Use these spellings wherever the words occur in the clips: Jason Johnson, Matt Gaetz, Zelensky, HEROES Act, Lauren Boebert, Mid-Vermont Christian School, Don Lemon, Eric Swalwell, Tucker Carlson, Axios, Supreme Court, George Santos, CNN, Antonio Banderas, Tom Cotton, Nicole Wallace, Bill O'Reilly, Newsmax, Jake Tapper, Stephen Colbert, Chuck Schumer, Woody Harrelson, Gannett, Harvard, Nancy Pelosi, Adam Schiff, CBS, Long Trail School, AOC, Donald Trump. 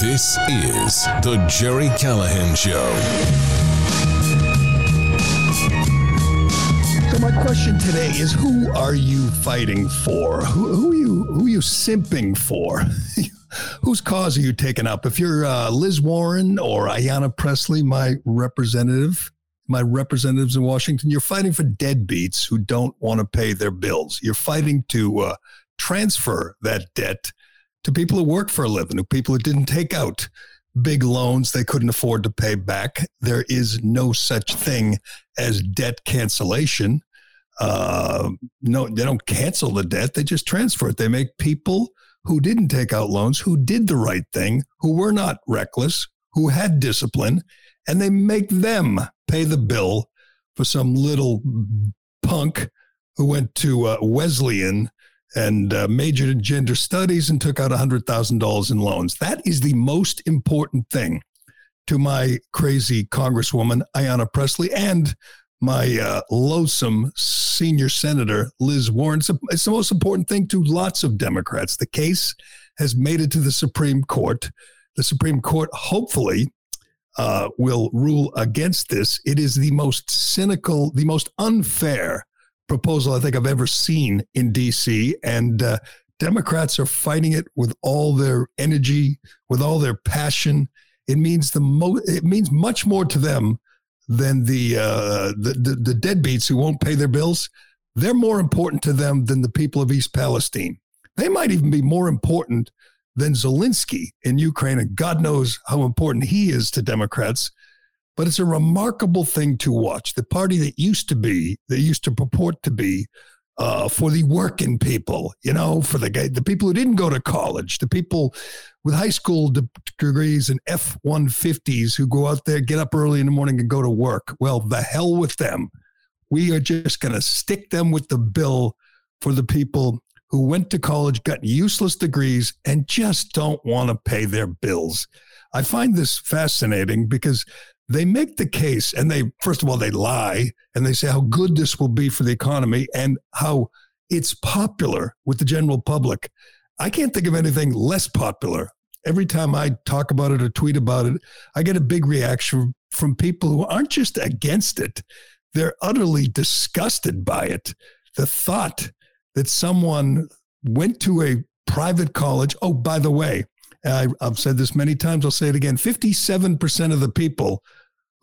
This is The Gerry Callahan Show. So my question today is, who are you fighting for? Who are you simping for? Whose cause are you taking up? If you're Liz Warren or Ayanna Pressley, my representatives in Washington, you're fighting for deadbeats who don't want to pay their bills. You're fighting to transfer that debt to people who work for a living, to people who didn't take out big loans they couldn't afford to pay back. There is no such thing as debt cancellation. No, they don't cancel the debt. They just transfer it. They make people who didn't take out loans, who did the right thing, who were not reckless, who had discipline, and they make them pay the bill for some little punk who went to Wesleyan and majored in gender studies and took out $100,000 in loans. That is the most important thing to my crazy Congresswoman, Ayanna Pressley, and my loathsome senior senator, Liz Warren. It's the most important thing to lots of Democrats. The case has made it to the Supreme Court. The Supreme Court, hopefully, will rule against this. It is the most cynical, the most unfair proposal I think I've ever seen in D.C., and Democrats are fighting it with all their energy, with all their passion. It means it means much more to them than the deadbeats who won't pay their bills. They're more important to them than the people of East Palestine. They might even be more important than Zelensky in Ukraine, and God knows how important he is to Democrats. But it's a remarkable thing to watch. The party that used to purport to be for the working people, you know, for the people who didn't go to college, the people with high school degrees and F-150s who go out there, get up early in the morning and go to work. Well, the hell with them. We are just going to stick them with the bill for the people who went to college, got useless degrees, and just don't want to pay their bills. I find this fascinating because they make the case, and first of all, they lie, and they say how good this will be for the economy and how it's popular with the general public. I can't think of anything less popular. Every time I talk about it or tweet about it, I get a big reaction from people who aren't just against it. They're utterly disgusted by it. The thought that someone went to a private college. Oh, by the way, I've said this many times, I'll say it again, 57% of the people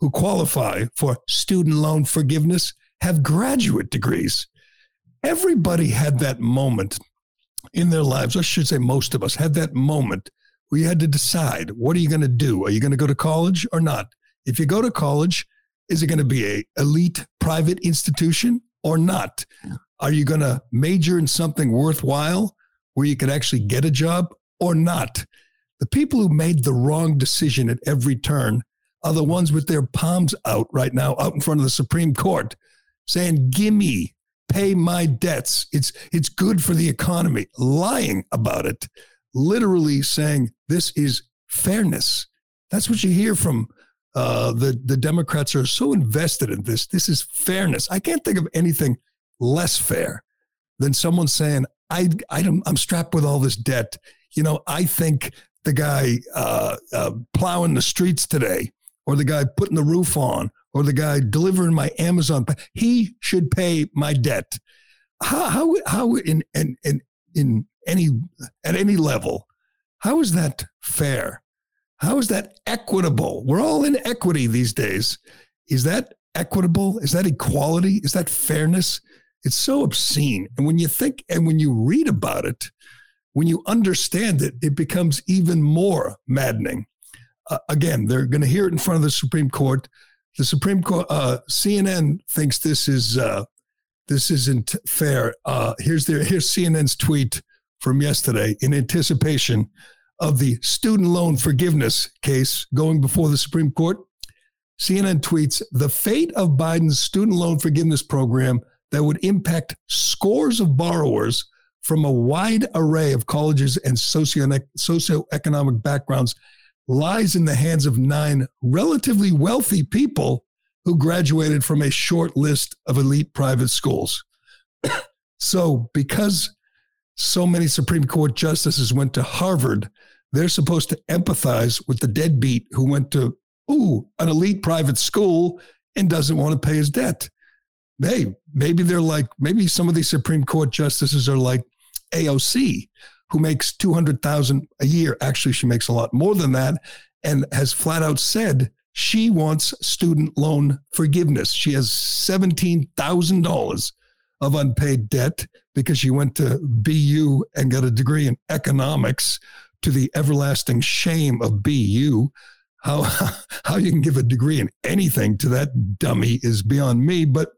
who qualify for student loan forgiveness have graduate degrees. Everybody had that moment in their lives, I should say most of us had that moment where you had to decide, what are you going to do? Are you going to go to college or not? If you go to college, is it going to be an elite private institution or not? Are you going to major in something worthwhile where you can actually get a job or not? The people who made the wrong decision at every turn are the ones with their palms out right now, out in front of the Supreme Court, saying, gimme, pay my debts. It's good for the economy, lying about it, literally saying this is fairness. That's what you hear from the Democrats are so invested in this. This is fairness. I can't think of anything less fair than someone saying, I'm strapped with all this debt. You know, I think the guy plowing the streets today, or the guy putting the roof on, or the guy delivering my Amazon, he should pay my debt. How in any at any level, how is that fair? How is that equitable? We're all in equity these days. Is that equitable? Is that equality? Is that fairness? It's so obscene. And when you think and when you read about it, when you understand it, it becomes even more maddening. Again, they're going to hear it in front of the Supreme Court. The Supreme Court, CNN thinks this isn't fair. Here's CNN's tweet from yesterday in anticipation of the student loan forgiveness case going before the Supreme Court. CNN tweets, the fate of Biden's student loan forgiveness program that would impact scores of borrowers from a wide array of colleges and socioeconomic backgrounds lies in the hands of 9 relatively wealthy people who graduated from a short list of elite private schools. So because so many Supreme Court justices went to Harvard, They're supposed to empathize with the deadbeat who went to, an elite private school and doesn't want to pay his debt. Hey, maybe they're like, maybe some of these Supreme Court justices are like AOC, who makes $200,000 a year. Actually, she makes a lot more than that and has flat out said she wants student loan forgiveness. She has $17,000 of unpaid debt because she went to BU and got a degree in economics, to the everlasting shame of BU. How you can give a degree in anything to that dummy is beyond me. But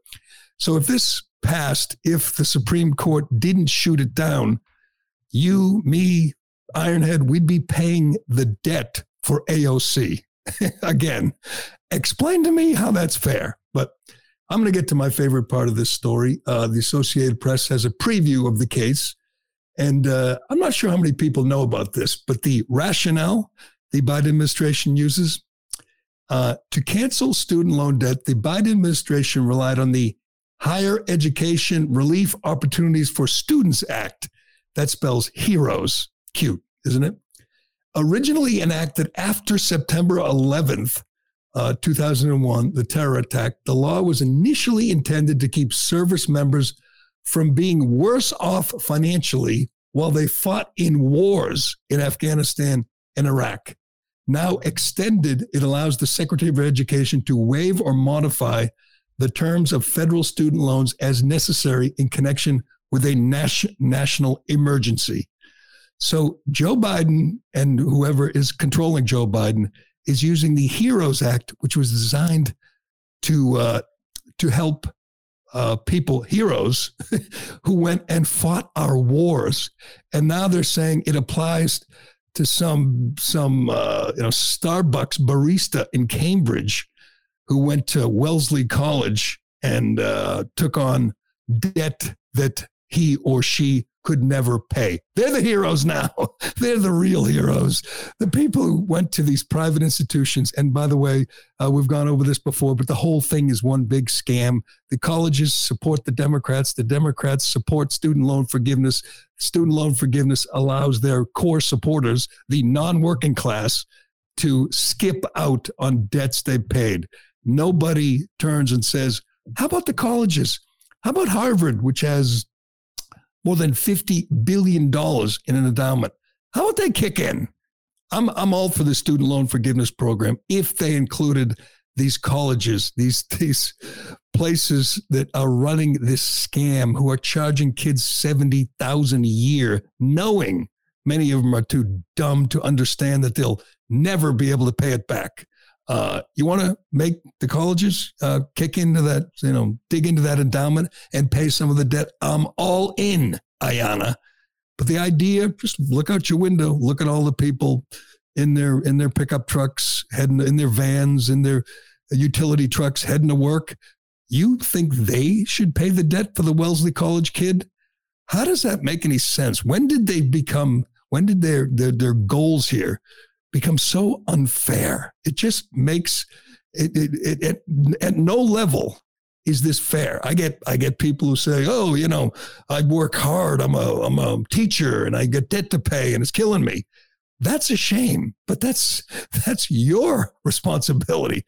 so if this passed, if the Supreme Court didn't shoot it down, you, me, Ironhead, we'd be paying the debt for AOC. Again, explain to me how that's fair. But I'm going to get to my favorite part of this story. The Associated Press has a preview of the case. And I'm not sure how many people know about this, but the rationale the Biden administration uses to cancel student loan debt, the Biden administration relied on the Higher Education Relief Opportunities for Students Act. That spells heroes. Cute, isn't it? Originally enacted after September 11th, 2001, the terror attack, the law was initially intended to keep service members from being worse off financially while they fought in wars in Afghanistan and Iraq. Now extended, it allows the Secretary of Education to waive or modify the terms of federal student loans as necessary in connection with a national emergency. So Joe Biden and whoever is controlling Joe Biden is using the HEROES Act, which was designed to help people, heroes, who went and fought our wars. And now they're saying it applies to some Starbucks barista in Cambridge who went to Wellesley College and took on debt that he or she could never pay. They're the heroes now. They're the real heroes. The people who went to these private institutions, and by the way, we've gone over this before, but the whole thing is one big scam. The colleges support the Democrats support student loan forgiveness. Student loan forgiveness allows their core supporters, the non-working class, to skip out on debts they paid. Nobody turns and says, how about the colleges? How about Harvard, which has more than $50 billion in an endowment? How would they kick in? I'm all for the student loan forgiveness program if they included these colleges, these places that are running this scam, who are charging kids $70,000 a year, knowing many of them are too dumb to understand that they'll never be able to pay it back. You want to make the colleges kick into that, dig into that endowment and pay some of the debt? I'm all in, Ayanna. But the idea, just look out your window, look at all the people in their pickup trucks, heading in their vans, in their utility trucks, heading to work. You think they should pay the debt for the Wellesley College kid? How does that make any sense? When did their goals here become so unfair? It just makes it at no level is this fair. I get people who say, I work hard. I'm a teacher and I get debt to pay and it's killing me. That's a shame, but that's your responsibility.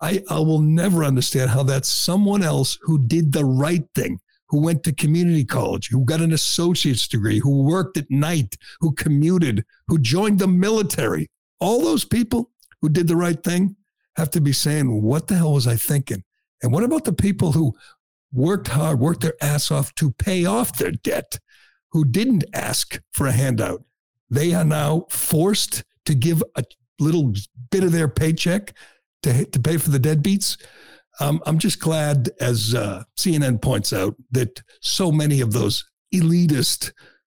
I will never understand how that's someone else who did the right thing, who went to community college, who got an associate's degree, who worked at night, who commuted, who joined the military. All those people who did the right thing have to be saying, what the hell was I thinking? And what about the people who worked hard, worked their ass off to pay off their debt, who didn't ask for a handout? They are now forced to give a little bit of their paycheck to pay for the deadbeats. I'm just glad, as CNN points out, that so many of those elitist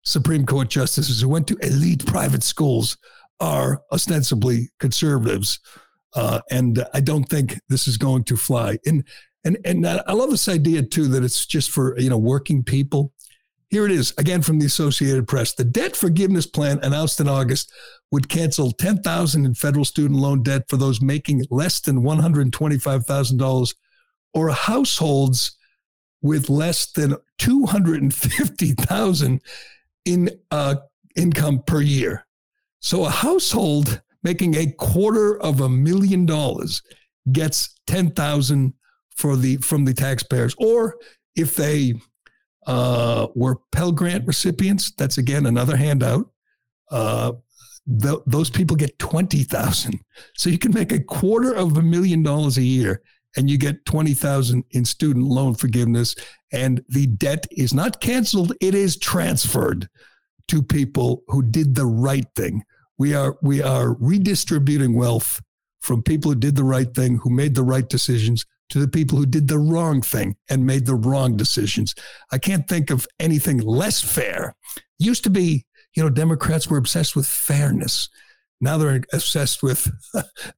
Supreme Court justices who went to elite private schools are ostensibly conservatives, and I don't think this is going to fly. And I love this idea too that it's just for working people. Here it is again from the Associated Press: the debt forgiveness plan announced in August would cancel $10,000 in federal student loan debt for those making less than $125,000, or households with less than $250,000 in income per year. So a household making $250,000 gets $10,000 from the taxpayers. Or if they were Pell Grant recipients, that's again another handout. Those people get $20,000. So you can make $250,000 a year, and you get $20,000 in student loan forgiveness. And the debt is not canceled; it is transferred to people who did the right thing. We are redistributing wealth from people who did the right thing, who made the right decisions, to the people who did the wrong thing and made the wrong decisions. I can't think of anything less fair. Used to be, Democrats were obsessed with fairness. Now they're obsessed with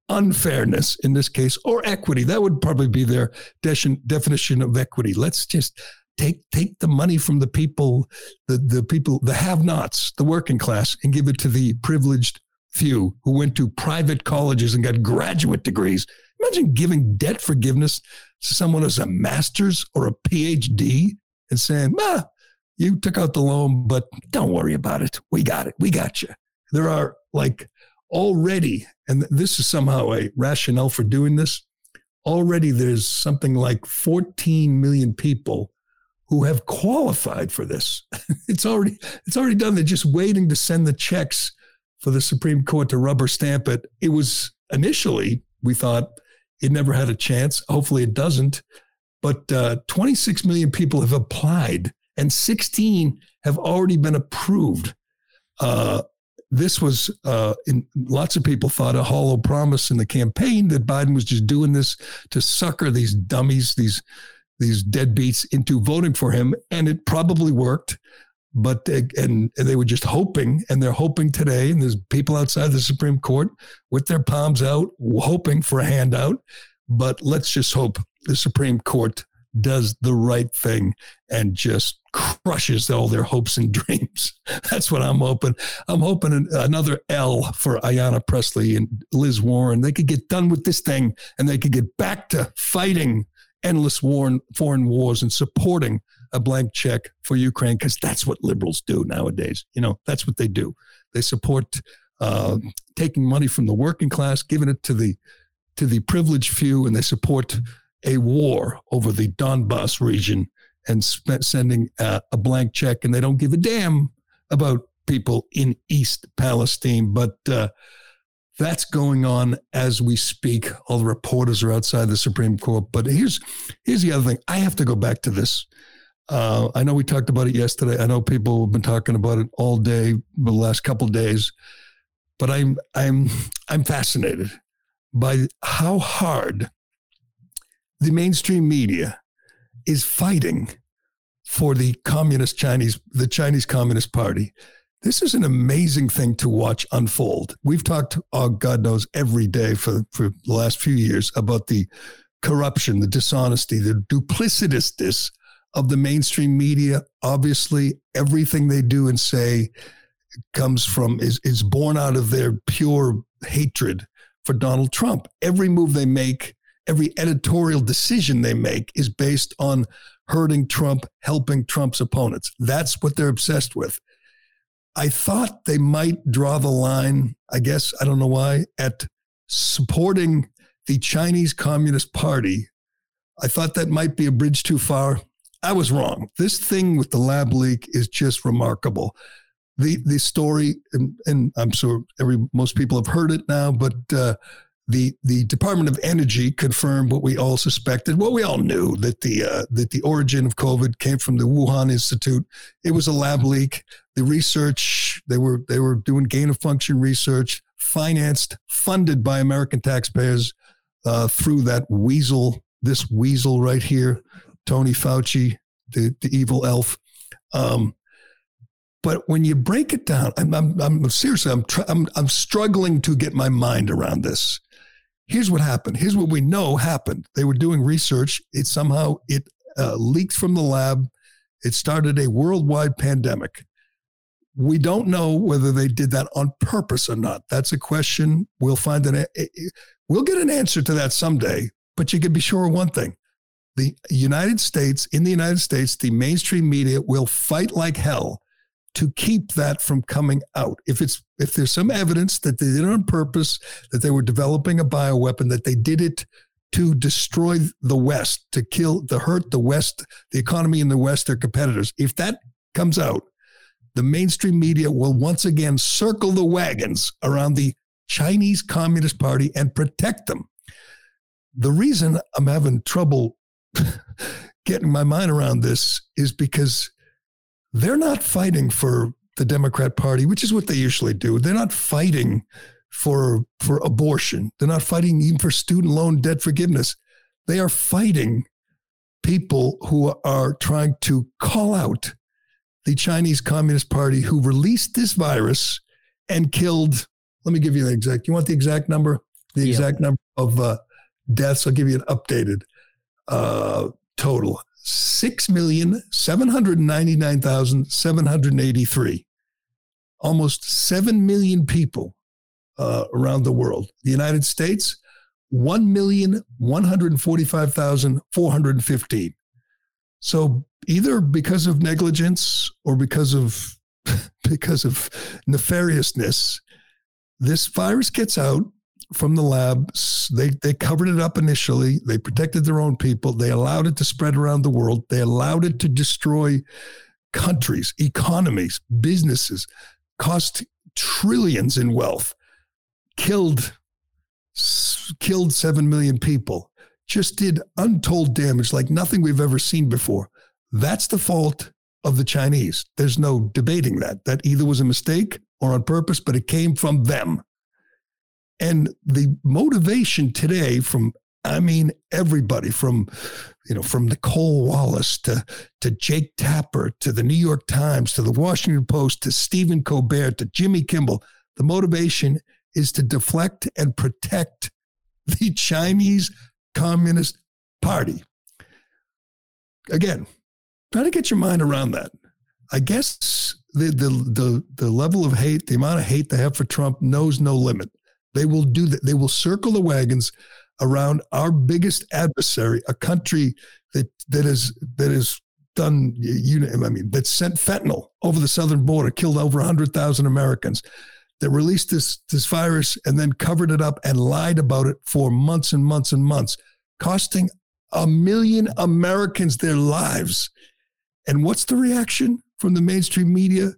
unfairness in this case, or equity. That would probably be their definition of equity. Let's just take the money from the people, the have-nots, the working class, and give it to the privileged few who went to private colleges and got graduate degrees. Imagine giving debt forgiveness to someone who's a master's or a PhD and saying, you took out the loan, but don't worry about it. We got it. We got you. There are already, and this is somehow a rationale for doing this, already there's something like 14 million people who have qualified for this. It's already done. They're just waiting to send the checks for the Supreme Court to rubber stamp it. It was initially, we thought, it never had a chance. Hopefully it doesn't. But 26 million people have applied, and 16 have already been approved. This was, lots of people thought, a hollow promise in the campaign that Biden was just doing this to sucker these dummies, these deadbeats into voting for him. And it probably worked. But they were just hoping, and they're hoping today, and there's people outside the Supreme Court with their palms out, hoping for a handout. But let's just hope the Supreme Court does the right thing and just crushes all their hopes and dreams. That's what I'm hoping. I'm hoping another L for Ayanna Pressley and Liz Warren. They could get done with this thing, and they could get back to fighting endless foreign wars and supporting a blank check for Ukraine, because that's what liberals do nowadays. That's what they do. They support taking money from the working class, giving it to the privileged few, and they support a war over the Donbass region and sending a blank check. And they don't give a damn about people in East Palestine. But that's going on as we speak. All the reporters are outside the Supreme Court. But here's the other thing. I have to go back to this. I know we talked about it yesterday. I know people have been talking about it all day, the last couple of days, but I'm fascinated by how hard the mainstream media is fighting for the Chinese Communist Party. This is an amazing thing to watch unfold. We've talked, God knows, every day for the last few years about the corruption, the dishonesty, the duplicitousness of the mainstream media. Obviously, everything they do and say comes from, is born out of their pure hatred for Donald Trump. Every move they make, every editorial decision they make is based on hurting Trump, helping Trump's opponents. That's what they're obsessed with. I thought they might draw the line, I guess, I don't know why, at supporting the Chinese Communist Party. I thought that might be a bridge too far. I was wrong. This thing with the lab leak is just remarkable. The story, and I'm sure most people have heard it now, but the Department of Energy confirmed what we all suspected, what we all knew, that the origin of COVID came from the Wuhan Institute. It was a lab leak. The research, they were doing gain of function research, funded by American taxpayers through this weasel right here, Tony Fauci, the evil elf. But when you break it down, I'm struggling to get my mind around this. Here's what happened. Here's what we know happened. They were doing research. It somehow leaked from the lab. It started a worldwide pandemic. We don't know whether they did that on purpose or not. That's a question. We'll get an answer to that someday, but you can be sure of one thing. The United States, the mainstream media will fight like hell to keep that from coming out. If there's some evidence that they did it on purpose, that they were developing a bioweapon, that they did it to destroy the West, to kill, to hurt the West, the economy in the West, their competitors. If that comes out, the mainstream media will once again circle the wagons around the Chinese Communist Party and protect them. The reason I'm having trouble getting my mind around this is because they're not fighting for the Democrat Party, which is what they usually do. They're not fighting for abortion. They're not fighting even for student loan debt forgiveness. They are fighting people who are trying to call out the Chinese Communist Party, who released this virus and killed, let me give you the exact, you want the exact number? The exact number of deaths. I'll give you an updated total. 6,799,783, almost 7 million people around the world. The United States, 1,145,415. So either because of negligence or because of nefariousness, this virus gets out from the labs. They covered it up initially. They protected their own people. They allowed it to spread around the world. They allowed it to destroy countries, economies, businesses, cost trillions in wealth, killed 7 million people, just did untold damage like nothing we've ever seen before. That's the fault of the Chinese. There's no debating that. That either was a mistake or on purpose, but it came from them. And the motivation today from, I mean, everybody from Nicole Wallace to Jake Tapper, to the New York Times, to the Washington Post, to Stephen Colbert, to Jimmy Kimmel, the motivation is to deflect and protect the Chinese Communist Party. Again, try to get your mind around that. I guess the level of hate, the amount of hate they have for Trump knows no limit. They will do that. They will circle the wagons around our biggest adversary, a country that has done, that sent fentanyl over the southern border, killed over 100,000 Americans, that released this virus and then covered it up and lied about it for months and months and months, costing 1 million Americans their lives. And what's the reaction from the mainstream media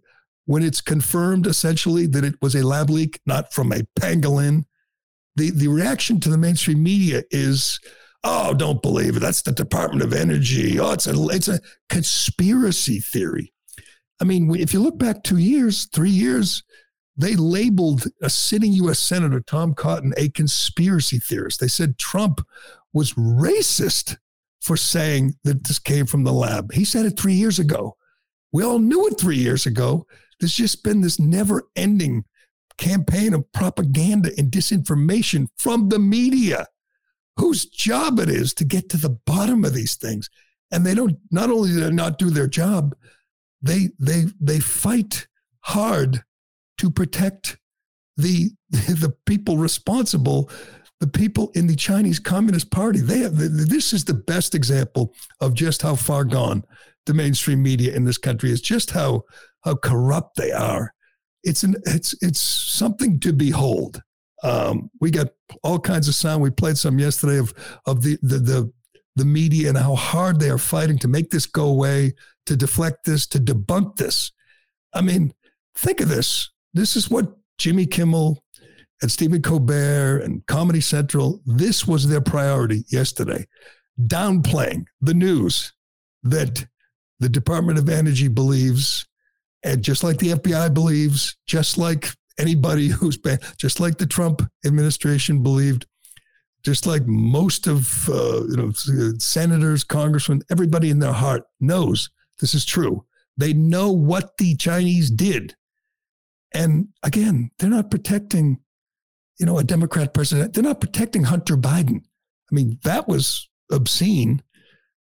when it's confirmed essentially that it was a lab leak, not from a pangolin? The reaction to the mainstream media is, oh, don't believe it. That's the Department of Energy. Oh, it's a conspiracy theory. I mean, if you look back 2 years, 3 years, they labeled a sitting U.S. Senator, Tom Cotton, a conspiracy theorist. They said Trump was racist for saying that this came from the lab. He said it 3 years ago. We all knew it 3 years ago. There's just been this never-ending campaign of propaganda and disinformation from the media, whose job it is to get to the bottom of these things. And they don't. Not only do they not do their job, they fight hard to protect the people responsible, the people in the Chinese Communist Party. This is the best example of just how far gone the mainstream media in this country is, just how corrupt they are. It's something to behold. We got all kinds of sound. We played some yesterday of the media and how hard they are fighting to make this go away, to deflect this, to debunk this. I mean, think of this. This is what Jimmy Kimmel and Stephen Colbert and Comedy Central, this was their priority yesterday, downplaying the news that the Department of Energy believes, and just like the FBI believes, just like anybody who's been, just like the Trump administration believed, just like most of senators, congressmen, everybody in their heart knows this is true. They know what the Chinese did. And again, they're not protecting, a Democrat president. They're not protecting Hunter Biden. I mean, that was obscene,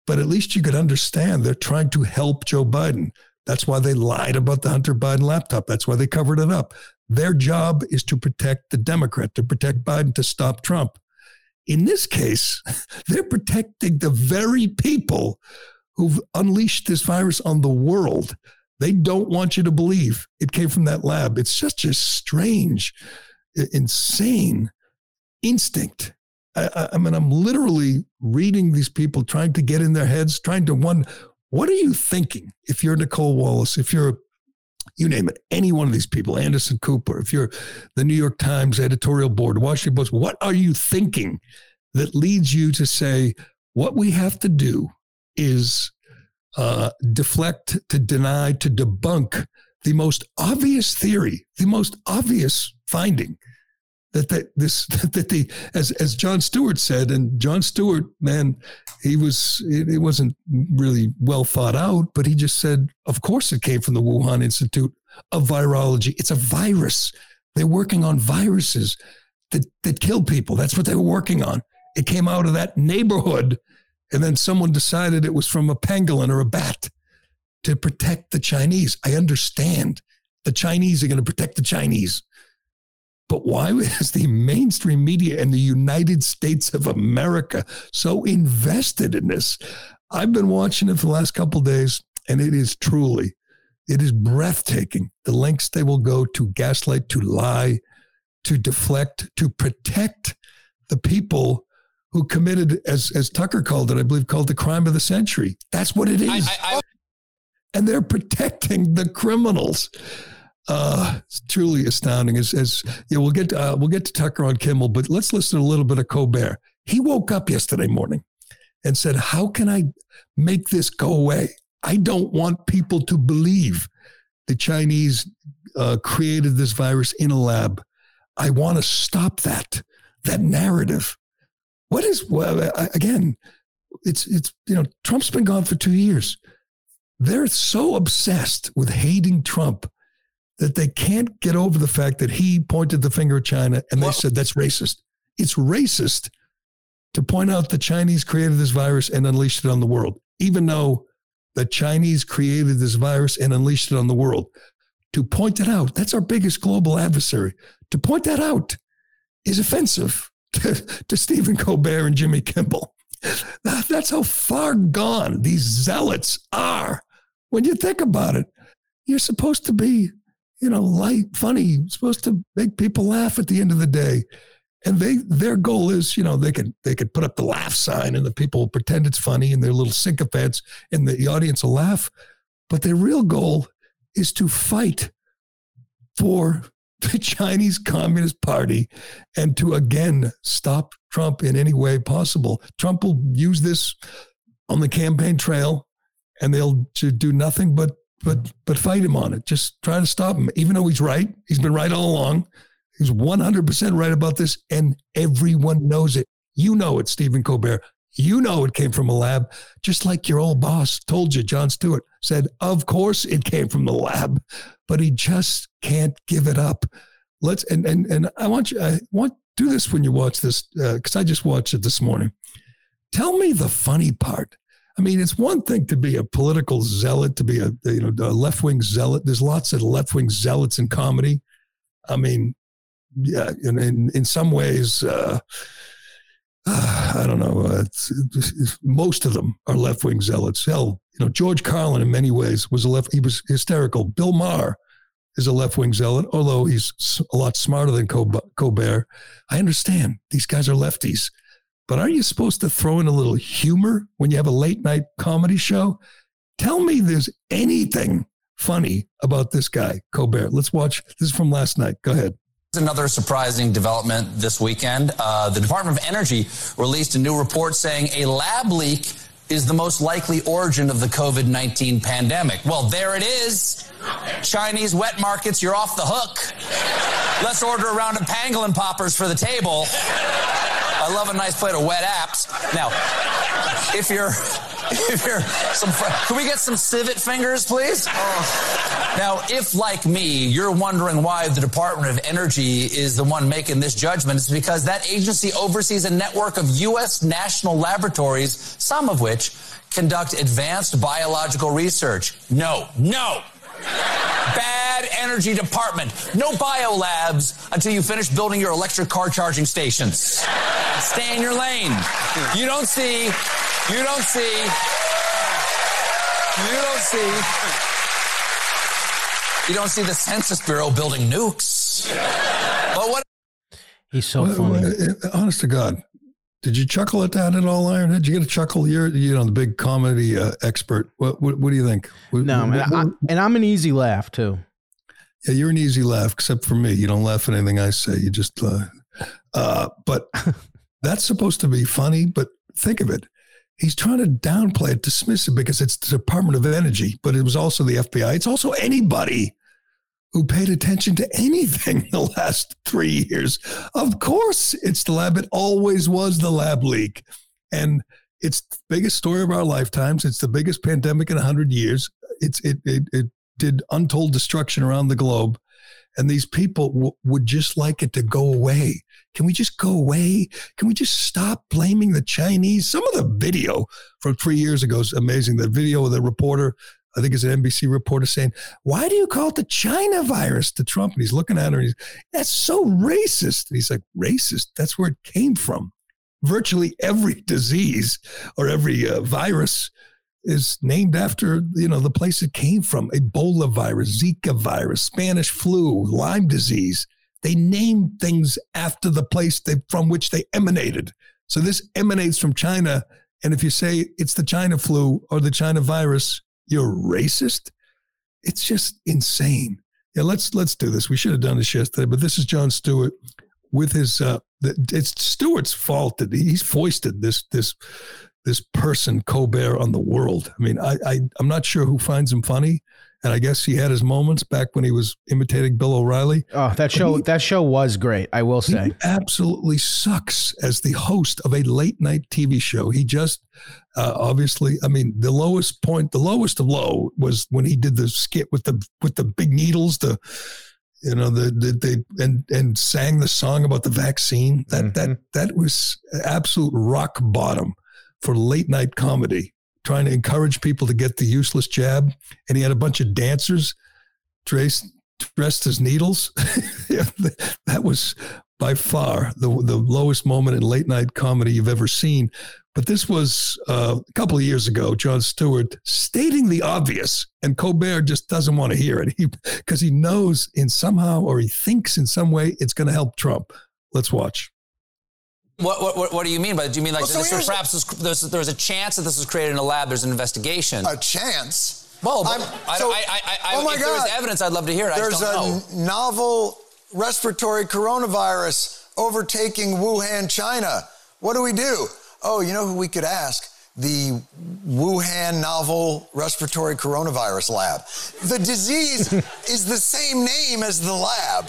but at least you could understand they're trying to help Joe Biden. That's why they lied about the Hunter Biden laptop. That's why they covered it up. Their job is to protect the Democrat, to protect Biden, to stop Trump. In this case, they're protecting the very people who've unleashed this virus on the world. They don't want you to believe it came from that lab. It's such a strange, insane instinct. I mean, I'm literally reading these people, trying to get in their heads, trying to wonder, what are you thinking? If you're Nicole Wallace, if you're, you name it, any one of these people, Anderson Cooper, if you're the New York Times editorial board, Washington Post, what are you thinking that leads you to say, what we have to do is deflect, to deny, to debunk the most obvious theory, the most obvious finding that Jon Stewart said, and Jon Stewart, man, it wasn't really well thought out, but he just said, of course it came from the Wuhan Institute of Virology. It's a virus. They're working on viruses that kill people. That's what they were working on. It came out of that neighborhood, and then someone decided it was from a pangolin or a bat to protect the Chinese. I understand the Chinese are going to protect the Chinese. But why is the mainstream media and the United States of America so invested in this? I've been watching it for the last couple of days, and it is breathtaking. The lengths they will go to gaslight, to lie, to deflect, to protect the people who committed, as Tucker called it, I believe, called the crime of the century. That's what it is. And they're protecting the criminals. It's truly astounding. We'll get to Tucker on Kimmel, but let's listen to a little bit of Colbert. He woke up yesterday morning and said, "How can I make this go away? I don't want people to believe the Chinese created this virus in a lab. I want to stop that narrative." What is, well, again? It's Trump's been gone for 2 years. They're so obsessed with hating Trump that they can't get over the fact that he pointed the finger at China, and they said that's racist. It's racist to point out the Chinese created this virus and unleashed it on the world, even though the Chinese created this virus and unleashed it on the world. To point it out, that's our biggest global adversary. To point that out is offensive to Stephen Colbert and Jimmy Kimmel. That's how far gone these zealots are. When you think about it, you're supposed to be light, funny, supposed to make people laugh at the end of the day. And their goal is, they could put up the laugh sign and the people will pretend it's funny and they're little sycophants and the audience will laugh. But their real goal is to fight for the Chinese Communist Party and to, again, stop Trump in any way possible. Trump will use this on the campaign trail and they'll do nothing but fight him on it. Just try to stop him, even though he's right. He's been right all along. He's 100% right about this, and everyone knows it. You know it, Stephen Colbert. You know it came from a lab, just like your old boss told you, Jon Stewart, said, of course it came from the lab, but he just can't give it up. Let's and I want do this when you watch this, because I just watched it this morning. Tell me the funny part. I mean, it's one thing to be a political zealot, to be a left-wing zealot. There's lots of left-wing zealots in comedy. I mean, yeah, in some ways, I don't know. Most of them are left-wing zealots. Hell, George Carlin in many ways was he was hysterical. Bill Maher is a left-wing zealot, although he's a lot smarter than Colbert. I understand these guys are lefties. But aren't you supposed to throw in a little humor when you have a late night comedy show? Tell me there's anything funny about this guy, Colbert. Let's watch. This is from last night. Go ahead. Another surprising development this weekend. The Department of Energy released a new report saying a lab leak is the most likely origin of the COVID-19 pandemic. Well, there it is. Chinese wet markets, you're off the hook. Let's order a round of pangolin poppers for the table. I love a nice plate of wet apps. Now, can we get some civet fingers, please? Now, if like me, you're wondering why the Department of Energy is the one making this judgment, it's because that agency oversees a network of U.S. national laboratories, some of which conduct advanced biological research. No. Bad energy department. No biolabs until you finish building your electric car charging stations. Stay in your lane. You don't see. You don't see the Census Bureau building nukes. But what? He's so funny. Honest to God, did you chuckle at that at all, Iron? Did you get a chuckle? You're, you know, the big comedy expert. What do you think? No, man, and I'm an easy laugh too. Yeah, you're an easy laugh, except for me. You don't laugh at anything I say. You just, but that's supposed to be funny. But think of it. He's trying to downplay it, dismiss it, because it's the Department of Energy, but it was also the FBI. It's also anybody who paid attention to anything the last 3 years. Of course, it's the lab. It always was the lab leak. And it's the biggest story of our lifetimes. It's the biggest pandemic in 100 years. It did untold destruction around the globe. And these people would just like it to go away. Can we just go away? Can we just stop blaming the Chinese? Some of the video from 3 years ago is amazing. The video of the reporter, I think it's an NBC reporter, saying, why do you call it the China virus to Trump? And he's looking at her and he's, that's so racist. And he's like, racist? That's where it came from. Virtually every disease or every virus is named after, you know, the place it came from. Ebola virus, Zika virus, Spanish flu, Lyme disease. They name things after the place from which they emanated. So this emanates from China. And if you say it's the China flu or the China virus, you're racist. It's just insane. Yeah, let's do this. We should have done this yesterday, but this is Jon Stewart with his, it's Stewart's fault that he's foisted this person, Colbert, on the world. I mean, I'm not sure who finds him funny. And I guess he had his moments back when he was imitating Bill O'Reilly. Oh, that show was great, I will say. He absolutely sucks as the host of a late night TV show. He just obviously, I mean, the lowest of low was when he did the skit with the big needles, and sang the song about the vaccine. That was absolute rock bottom for late night comedy, trying to encourage people to get the useless jab. And he had a bunch of dancers dressed as needles. That was by far the lowest moment in late night comedy you've ever seen. But this was a couple of years ago, Jon Stewart stating the obvious, and Colbert just doesn't want to hear it because he knows he thinks in some way it's going to help Trump. Let's watch. What do you mean by that? Do you mean there's a chance that this was created in a lab? There's an investigation. A chance? Well, if there was evidence, I'd love to hear it. There's a novel respiratory coronavirus overtaking Wuhan, China. What do we do? Oh, you know who we could ask? The Wuhan novel respiratory coronavirus lab. The disease is the same name as the lab.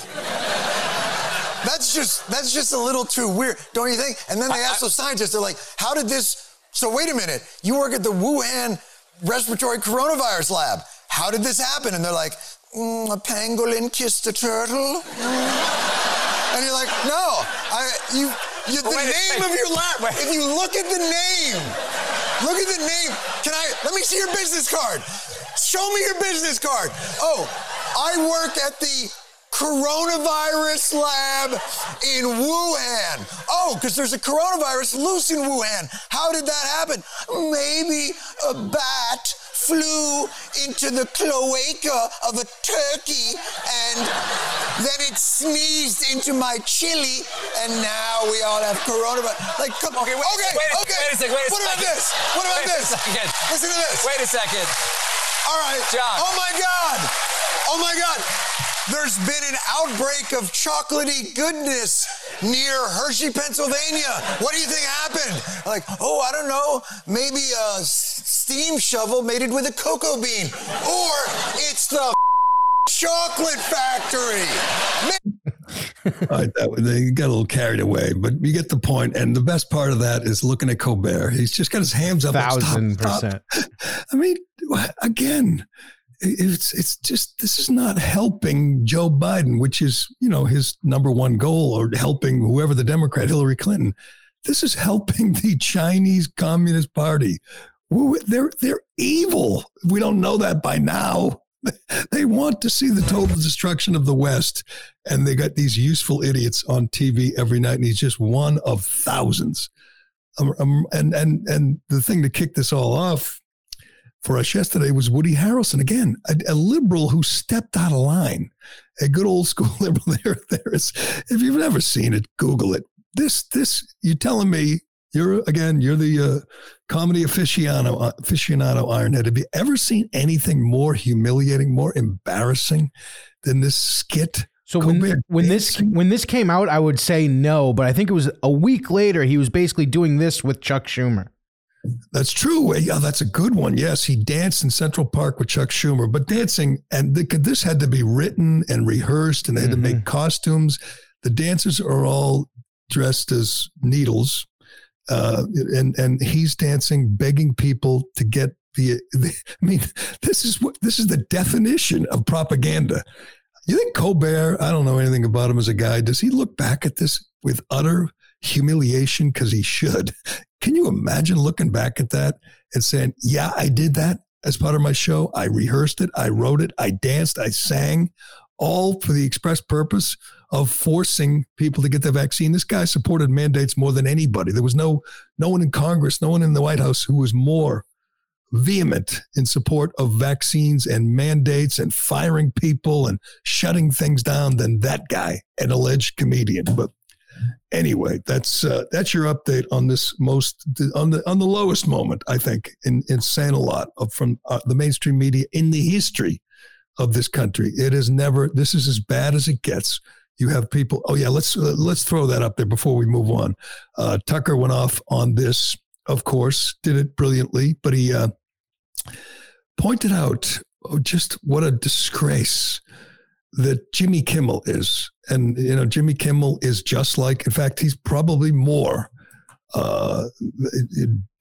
That's just a little too weird, don't you think? And then they ask those scientists, they're like, how did this... So wait a minute, you work at the Wuhan respiratory coronavirus lab. How did this happen? And they're like, a pangolin kissed a turtle? And you're like, no, of your lab, if you look at the name, let me see your business card. Show me your business card. Oh, I work at the coronavirus lab in Wuhan. Oh, because there's a coronavirus loose in Wuhan. How did that happen? Maybe a bat flew into the cloaca of a turkey and then it sneezed into my chili and now we all have coronavirus. Like, come on. Okay. Wait a second. Listen to this. Wait a second. All right. John. Oh my God. There's been an outbreak of chocolatey goodness near Hershey, Pennsylvania. What do you think happened? Like, oh, I don't know. Maybe a steam shovel mated with a cocoa bean. Or it's the chocolate factory. All right, they got a little carried away, but you get the point. And the best part of that is looking at Colbert. He's just got his hands up. 1,000%. I mean, again... It's just, this is not helping Joe Biden, which is, you know, his number one goal, or helping whoever the Democrat, Hillary Clinton. This is helping the Chinese Communist Party. They're evil. We don't know that by now. They want to see the total destruction of the West. And they got these useful idiots on TV every night. And he's just one of thousands. And the thing to kick this all off for us yesterday was Woody Harrelson. Again, a liberal who stepped out of line, a good old school liberal. There is, if you've never seen it, Google it. This, you're telling me you're the comedy aficionado Ironhead. Have you ever seen anything more humiliating, more embarrassing than this skit? So when this came out, I would say no, but I think it was a week later. He was basically doing this with Chuck Schumer. That's true. Yeah, that's a good one. Yes, he danced in Central Park with Chuck Schumer, but dancing, and this had to be written and rehearsed, and they had to make costumes. The dancers are all dressed as needles, and he's dancing, begging people to get the. I mean, this is the definition of propaganda. You think Colbert, I don't know anything about him as a guy, does he look back at this with utter humiliation? Because he should. Can you imagine looking back at that and saying, yeah, I did that as part of my show. I rehearsed it. I wrote it. I danced. I sang, all for the express purpose of forcing people to get the vaccine. This guy supported mandates more than anybody. There was no one in Congress, no one in the White House who was more vehement in support of vaccines and mandates and firing people and shutting things down than that guy, an alleged comedian. But anyway, that's your update on this on the lowest moment, I think, in Sanalot from the mainstream media in the history of this country. This is as bad as it gets. You have people. Oh yeah, let's throw that up there before we move on. Tucker went off on this, of course, did it brilliantly, but he pointed out just what a disgrace that Jimmy Kimmel is. And, you know, Jimmy Kimmel is just like, in fact, he's probably more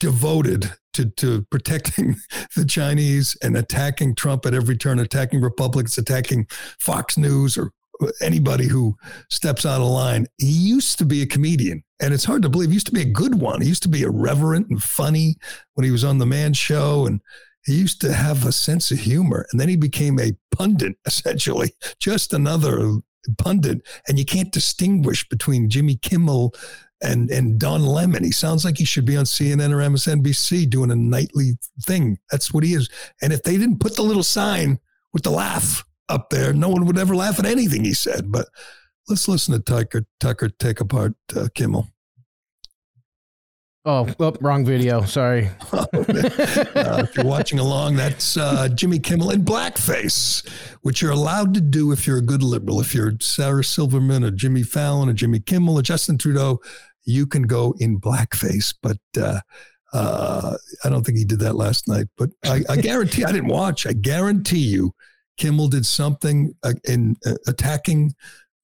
devoted to protecting the Chinese and attacking Trump at every turn, attacking Republicans, attacking Fox News or anybody who steps out of line. He used to be a comedian, and it's hard to believe. He used to be a good one. He used to be irreverent and funny when he was on The Man Show, and he used to have a sense of humor. And then he became a pundit, essentially, just another pundit. And you can't distinguish between Jimmy Kimmel and Don Lemon. He sounds like he should be on CNN or MSNBC doing a nightly thing. That's what he is. And if they didn't put the little sign with the laugh up there, no one would ever laugh at anything he said. But let's listen to Tucker take apart Kimmel. Oh, wrong video. Sorry. If you're watching along, that's Jimmy Kimmel in blackface, which you're allowed to do if you're a good liberal. If you're Sarah Silverman or Jimmy Fallon or Jimmy Kimmel or Justin Trudeau, you can go in blackface. But I don't think he did that last night. But I guarantee I didn't watch. I guarantee you Kimmel did something in attacking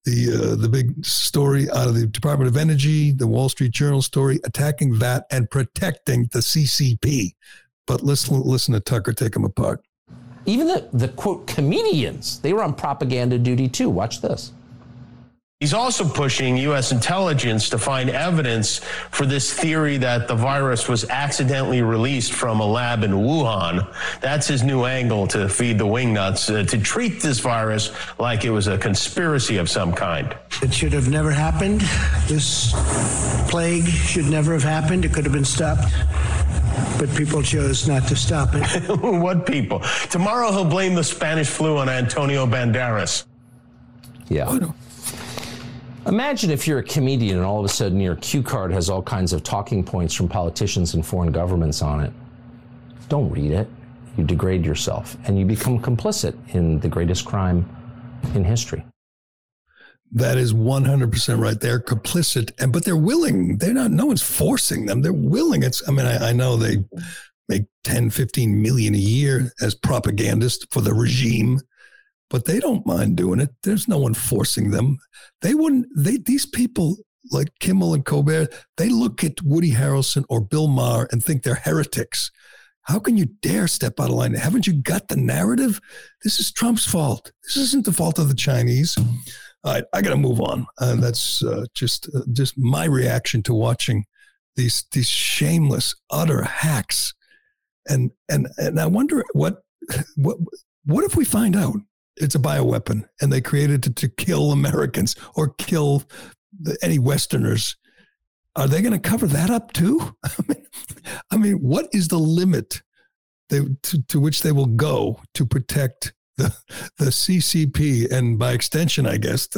the big story out of the Department of Energy, the Wall Street Journal story, attacking that and protecting the CCP. But listen to Tucker take them apart. Even the quote comedians, they were on propaganda duty too. Watch this. He's also pushing U.S. intelligence to find evidence for this theory that the virus was accidentally released from a lab in Wuhan. That's his new angle to feed the wingnuts, to treat this virus like it was a conspiracy of some kind. It should have never happened. This plague should never have happened. It could have been stopped. But people chose not to stop it. What people? Tomorrow he'll blame the Spanish flu on Antonio Banderas. Yeah. Imagine if you're a comedian and all of a sudden your cue card has all kinds of talking points from politicians and foreign governments on it. Don't read it. You degrade yourself and you become complicit in the greatest crime in history. That is 100% right. They're complicit, but they're willing. They're not, no one's forcing them. They're willing. I know they make 10, 15 million a year as propagandists for the regime, but they don't mind doing it. There's no one forcing them. These people like Kimmel and Colbert, they look at Woody Harrelson or Bill Maher and think they're heretics. How can you dare step out of line? Haven't you got the narrative? This is Trump's fault. This isn't the fault of the Chinese. All right, I got to move on. And that's just my reaction to watching these shameless, utter hacks. And I wonder what if we find out it's a bioweapon and they created it to kill Americans or kill any Westerners? Are they going to cover that up too? I mean, what is the limit to which they will go to protect the CCP, and by extension, I guess,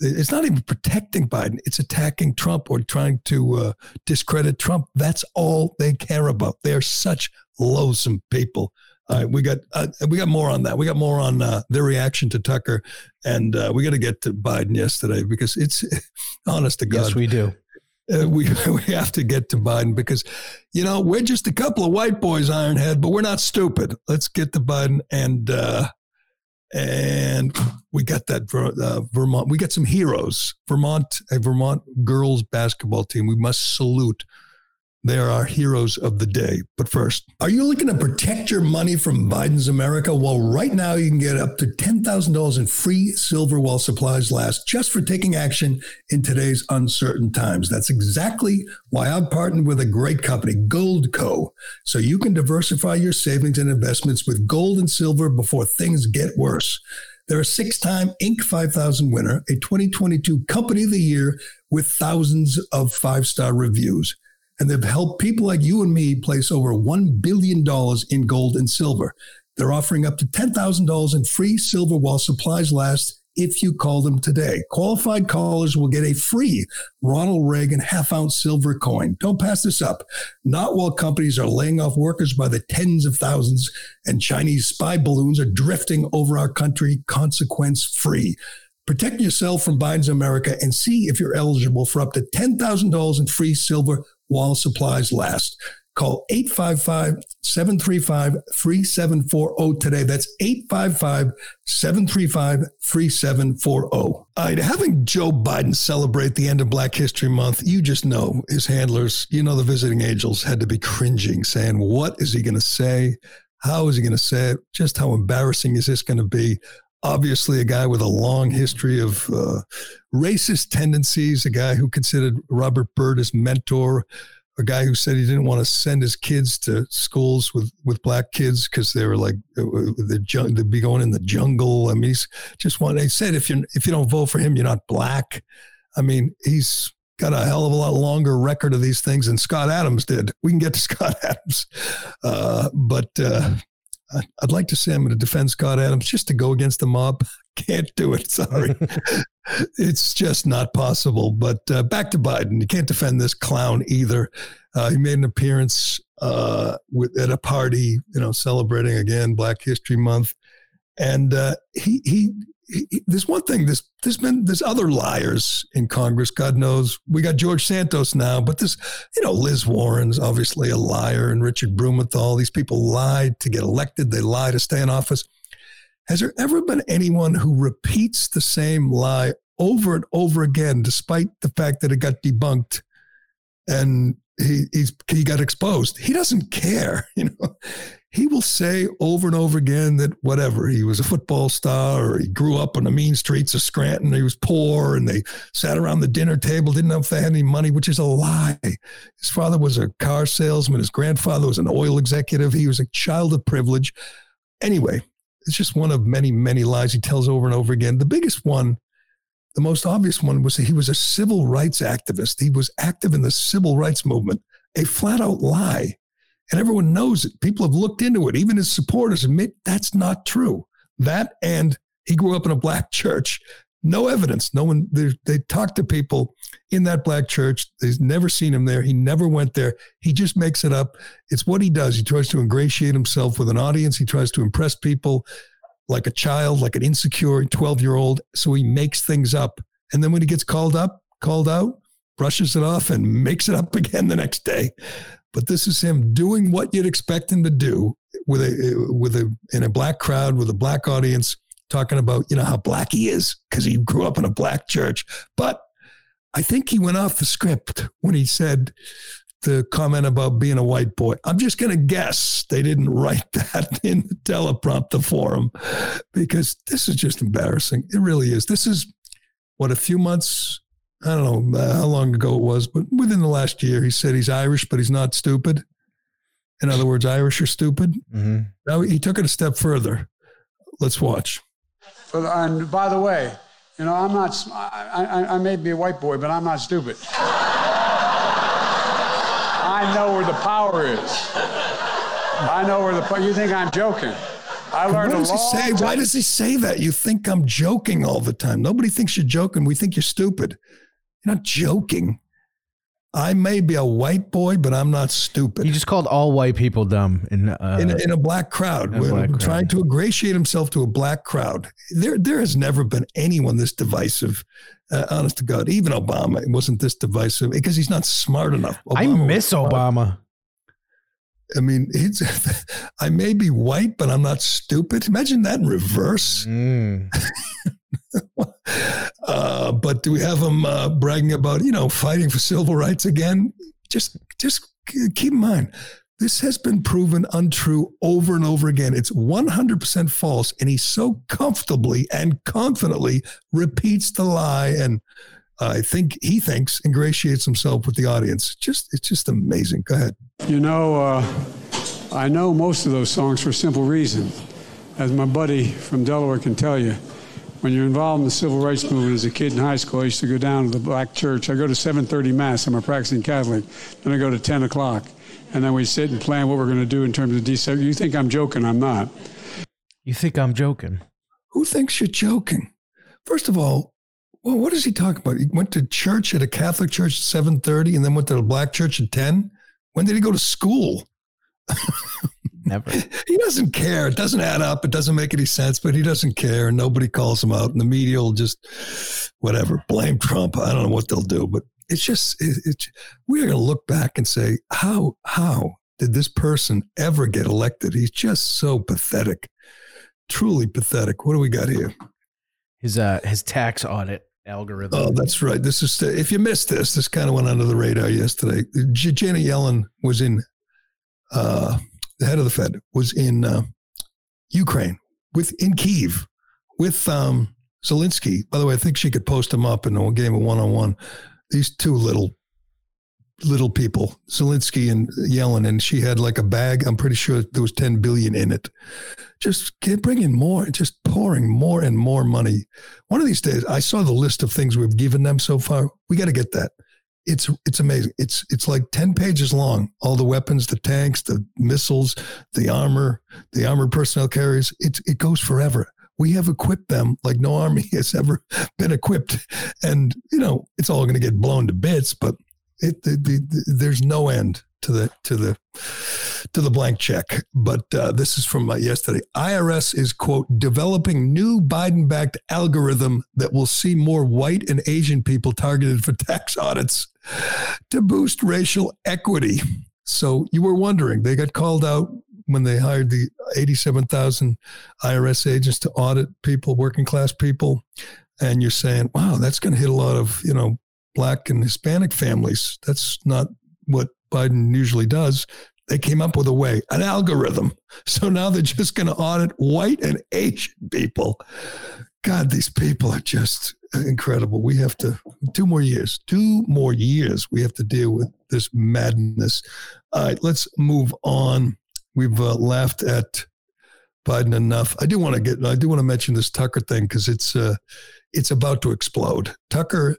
it's not even protecting Biden. It's attacking Trump or trying to discredit Trump. That's all they care about. They are such loathsome people. All right, we got more on that. We got more on their reaction to Tucker, and we got to get to Biden yesterday because it's honest to God. Yes, we do. We have to get to Biden because, you know, we're just a couple of white boys, Ironhead, but we're not stupid. Let's get to Biden, and we got that Vermont. We got some heroes. Vermont girls basketball team. We must salute. They are our heroes of the day. But first, are you looking to protect your money from Biden's America? Well, right now you can get up to $10,000 in free silver while supplies last just for taking action in today's uncertain times. That's exactly why I've partnered with a great company, Gold Co., so you can diversify your savings and investments with gold and silver before things get worse. They're a six-time Inc. 5000 winner, a 2022 Company of the Year with thousands of five-star reviews. And they've helped people like you and me place over $1 billion in gold and silver. They're offering up to $10,000 in free silver while supplies last if you call them today. Qualified callers will get a free Ronald Reagan half-ounce silver coin. Don't pass this up. Not while companies are laying off workers by the tens of thousands and Chinese spy balloons are drifting over our country consequence-free. Protect yourself from Biden's America and see if you're eligible for up to $10,000 in free silver while supplies last. Call 855-735-3740 today. That's 855-735-3740. All right, having Joe Biden celebrate the end of Black History Month, you just know his handlers, you know the visiting angels had to be cringing, saying, what is he going to say? How is he going to say it? Just how embarrassing is this going to be? Obviously, a guy with a long history of racist tendencies, a guy who considered Robert Byrd his mentor, a guy who said he didn't want to send his kids to schools with black kids because they were like, they'd be going in the jungle. I mean, he's just one. They said, if you don't vote for him, you're not black. I mean, he's got a hell of a lot longer record of these things than Scott Adams did. We can get to Scott Adams. I'd like to say I'm going to defend Scott Adams just to go against the mob. Can't do it. Sorry. It's just not possible. But back to Biden. You can't defend this clown either. He made an appearance at a party, you know, celebrating again Black History Month. And there's one thing. There's other liars in Congress. God knows we got George Santos now, but this, you know, Liz Warren's obviously a liar, and Richard Blumenthal. These people lied to get elected. They lie to stay in office. Has there ever been anyone who repeats the same lie over and over again, despite the fact that it got debunked and he got exposed? He doesn't care, you know. He will say over and over again that whatever, he was a football star or he grew up on the mean streets of Scranton. He was poor and they sat around the dinner table, didn't know if they had any money, which is a lie. His father was a car salesman. His grandfather was an oil executive. He was a child of privilege. Anyway, it's just one of many, many lies he tells over and over again. The biggest one, the most obvious one, was that he was a civil rights activist. He was active in the civil rights movement, a flat out lie. And everyone knows it. People have looked into it. Even his supporters admit that's not true. That, and he grew up in a black church. No evidence. No one, they talked to people in that black church. They've never seen him there. He never went there. He just makes it up. It's what he does. He tries to ingratiate himself with an audience. He tries to impress people like a child, like an insecure 12-year-old. So he makes things up. And then when he gets called out, brushes it off and makes it up again the next day. But this is him doing what you'd expect him to do in a black crowd, with a black audience, talking about, you know, how black he is because he grew up in a black church. But I think he went off the script when he said the comment about being a white boy. I'm just going to guess they didn't write that in the teleprompter for him, because this is just embarrassing. It really is. This is what, a few months, I don't know how long ago it was, but within the last year, he said he's Irish, but he's not stupid. In other words, Irish are stupid. Mm-hmm. Now he took it a step further. Let's watch. And by the way, you know, I may be a white boy, but I'm not stupid. I know where the power is. I know where the, you think I'm joking. I learned a lot. Why does he say that? You think I'm joking all the time. Nobody thinks you're joking. We think you're stupid. You're not joking. I may be a white boy, but I'm not stupid. You just called all white people dumb in a black crowd. Trying to ingratiate himself to a black crowd. There has never been anyone this divisive. Honest to God, even Obama wasn't this divisive because he's not smart enough. I miss Obama. I mean, I may be white, but I'm not stupid. Imagine that in reverse. Mm. But do we have him bragging about, fighting for civil rights again? Just keep in mind, this has been proven untrue over and over again. It's 100% false. And he so comfortably and confidently repeats the lie. And I think he ingratiates himself with the audience. It's just amazing. Go ahead. I know most of those songs for a simple reason. As my buddy from Delaware can tell you, when you're involved in the civil rights movement as a kid in high school, I used to go down to the black church. I go to 7:30 mass. I'm a practicing Catholic. Then I go to 10 o'clock. And then we sit and plan what we're going to do in terms of desegregation. You think I'm joking. I'm not. You think I'm joking. Who thinks you're joking? First of all, well, what is he talking about? He went to church at a Catholic church at 7:30 and then went to the black church at 10. When did he go to school? Never. He doesn't care. It doesn't add up. It doesn't make any sense, but he doesn't care. And nobody calls him out. And the media will just, whatever, blame Trump. I don't know what they'll do, but it's just, we're going to look back and say, how did this person ever get elected? He's just so pathetic, truly pathetic. What do we got here? His tax audit algorithm. Oh, that's right. This is, if you missed this, this kind of went under the radar yesterday. Janet Yellen was in, the head of the Fed was in Ukraine in Kyiv with Zelensky. By the way, I think she could post him up in a game of one-on-one. These two little people, Zelensky and Yellen, and she had like a bag. I'm pretty sure there was $10 billion in it. Just bringing more, just pouring more and more money. One of these days, I saw the list of things we've given them so far. We got to get that. It's amazing. It's like 10 pages long. All the weapons, the tanks, the missiles, the armor, the armored personnel carriers. It goes forever. We have equipped them like no army has ever been equipped. And, it's all going to get blown to bits, but there's no end to the blank check. But this is from yesterday. IRS is, quote, developing new Biden-backed algorithm that will see more white and Asian people targeted for tax audits to boost racial equity. So you were wondering, they got called out when they hired the 87,000 IRS agents to audit people, working class people. And you're saying, wow, that's going to hit a lot of, Black and Hispanic families. That's not what Biden usually does. They came up with an algorithm. So now they're just going to audit white and Asian people. God, these people are just incredible. We have to, 2 more years, we have to deal with this madness. All right, let's move on. We've laughed at Biden enough. I do want to mention this Tucker thing because it's about to explode. Tucker,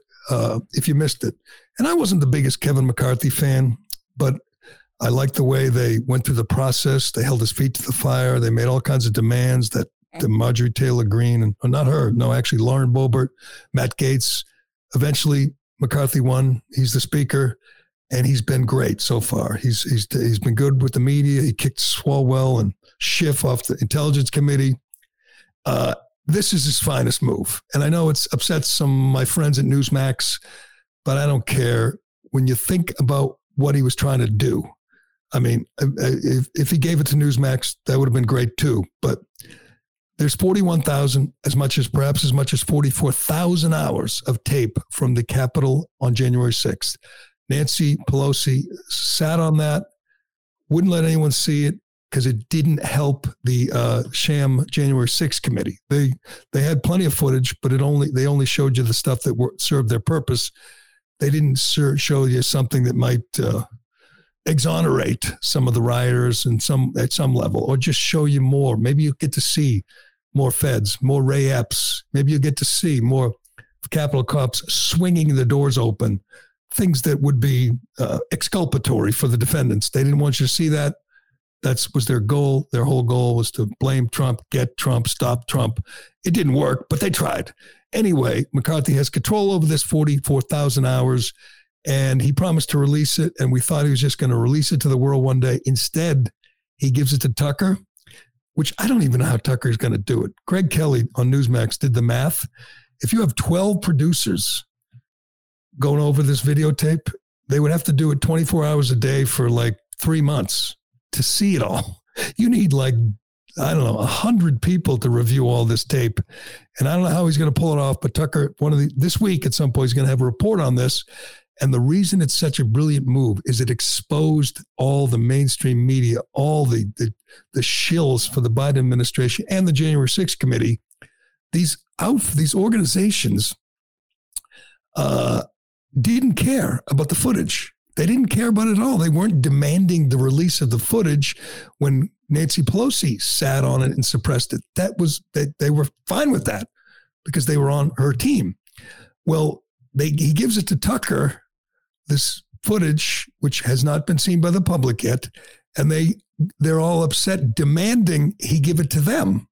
if you missed it, and I wasn't the biggest Kevin McCarthy fan, but I liked the way they went through the process. They held his feet to the fire. They made all kinds of demands that the Marjorie Taylor Greene actually Lauren Boebert, Matt Gaetz. Eventually McCarthy won. He's the speaker. And he's been great so far. He's been good with the media. He kicked Swalwell and Schiff off the Intelligence Committee. This is his finest move. And I know it's upset some of my friends at Newsmax, but I don't care. When you think about what he was trying to do, I mean, if he gave it to Newsmax, that would have been great too. But there's 41,000, as much as 44,000 hours of tape from the Capitol on January 6th. Nancy Pelosi sat on that, wouldn't let anyone see it because it didn't help the sham January 6th committee. They had plenty of footage, but they only showed you the stuff that served their purpose. They didn't show you something that might exonerate some of the rioters at some level, or just show you more. Maybe you get to see more feds, more Ray Epps. Maybe you get to see more Capitol cops swinging the doors open. Things that would be exculpatory for the defendants. They didn't want you to see that. That was their goal. Their whole goal was to blame Trump, get Trump, stop Trump. It didn't work, but they tried. Anyway, McCarthy has control over this 44,000 hours, and he promised to release it, and we thought he was just going to release it to the world one day. Instead, he gives it to Tucker, which I don't even know how Tucker is going to do it. Greg Kelly on Newsmax did the math. If you have 12 producers going over this videotape, they would have to do it 24 hours a day for like 3 months to see it all. You need like, I don't know, 100 people to review all this tape. And I don't know how he's going to pull it off, but Tucker, this week at some point, he's going to have a report on this. And the reason it's such a brilliant move is it exposed all the mainstream media, all the shills for the Biden administration and the January 6th committee. These organizations didn't care about the footage. They didn't care about it at all. They weren't demanding the release of the footage when Nancy Pelosi sat on it and suppressed it. They were fine with that because they were on her team. Well, he gives it to Tucker, this footage, which has not been seen by the public yet, and they're all upset, demanding he give it to them.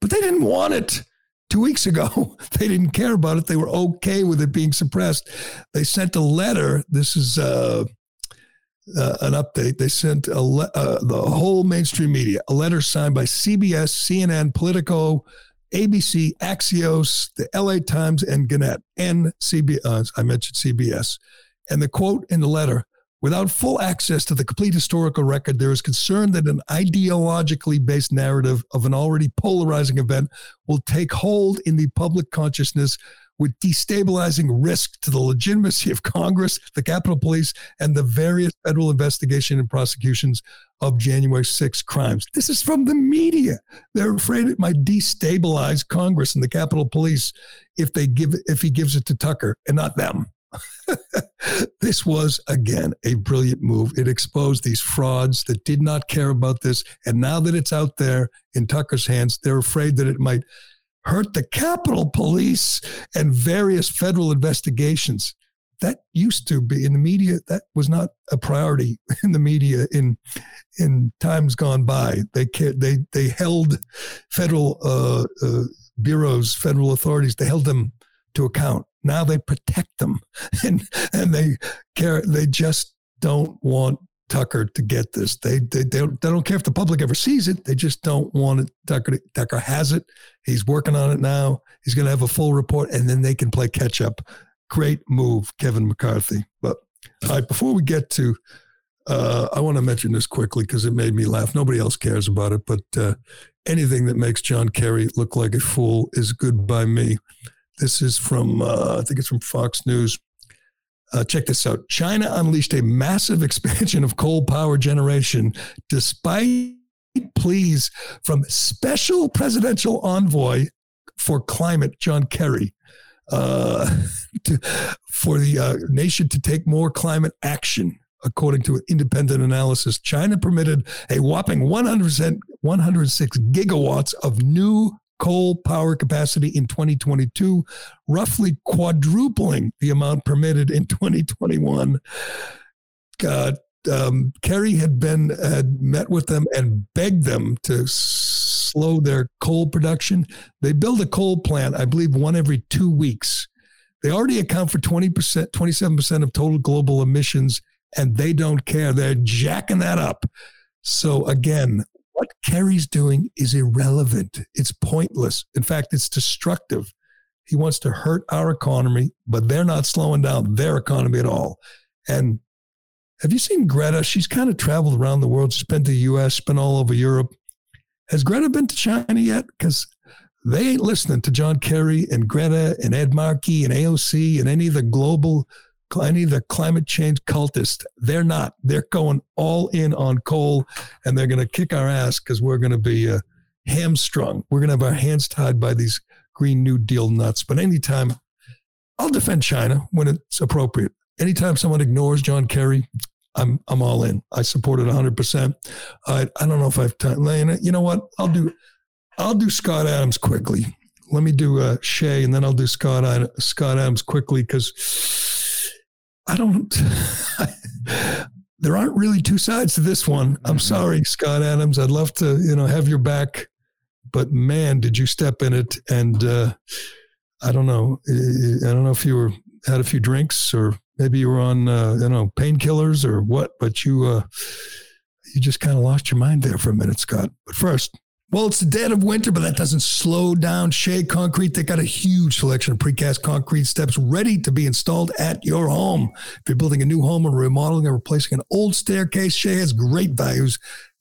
But they didn't want it 2 weeks ago. They didn't care about it. They were okay with it being suppressed. They sent a letter. This is an update. They sent the whole mainstream media a letter signed by CBS, CNN, Politico, ABC, Axios, the LA Times, and Gannett, and CBS. I mentioned CBS. And the quote in the letter, without full access to the complete historical record, there is concern that an ideologically based narrative of an already polarizing event will take hold in the public consciousness with destabilizing risk to the legitimacy of Congress, the Capitol Police, and the various federal investigation and prosecutions of January 6th crimes. This is from the media. They're afraid it might destabilize Congress and the Capitol Police if he gives it to Tucker and not them. This was, again, a brilliant move. It exposed these frauds that did not care about this. And now that it's out there in Tucker's hands, they're afraid that it might hurt the Capitol Police and various federal investigations. That used to be in the media. That was not a priority in the media in times gone by. They held federal bureaus, federal authorities. They held them to account. Now they protect them, and they care. They just don't want Tucker to get this. They don't care if the public ever sees it. They just don't want it. Tucker has it. He's working on it now. He's going to have a full report, and then they can play catch up. Great move, Kevin McCarthy. But all right, before we get to, I want to mention this quickly because it made me laugh. Nobody else cares about it, but anything that makes John Kerry look like a fool is good by me. This is from, I think it's from Fox News. Check this out. China unleashed a massive expansion of coal power generation despite pleas from special presidential envoy for climate, John Kerry, for the nation to take more climate action. According to an independent analysis, China permitted a whopping 106 gigawatts of new coal power capacity in 2022, roughly quadrupling the amount permitted in 2021. Kerry had met with them and begged them to slow their coal production. They build a coal plant, I believe, one every 2 weeks. They already account for 20%, 27% of total global emissions, and they don't care. They're jacking that up. So again, what Kerry's doing is irrelevant. It's pointless. In fact, it's destructive. He wants to hurt our economy, but they're not slowing down their economy at all. And have you seen Greta? She's kind of traveled around the world. She's been to the U.S., been all over Europe. Has Greta been to China yet? Because they ain't listening to John Kerry and Greta and Ed Markey and AOC and any of the climate change cultists. They're not. They're going all in on coal, and they're going to kick our ass because we're going to be hamstrung. We're going to have our hands tied by these Green New Deal nuts. But anytime, I'll defend China when it's appropriate. Anytime someone ignores John Kerry, I'm all in. I support it 100%. I don't know if I have time. You know what? I'll do Scott Adams quickly. Let me do Shea, and then I'll do Scott Adams quickly because I don't. there aren't really two sides to this one. I'm sorry, Scott Adams. I'd love to, have your back, but man, did you step in it? And I don't know if you had a few drinks or maybe you were on, painkillers or what, but you just kind of lost your mind there for a minute, Scott. But first, well, it's the dead of winter, but that doesn't slow down Shea Concrete. They got a huge selection of precast concrete steps ready to be installed at your home. If you're building a new home or remodeling or replacing an old staircase, Shea has great values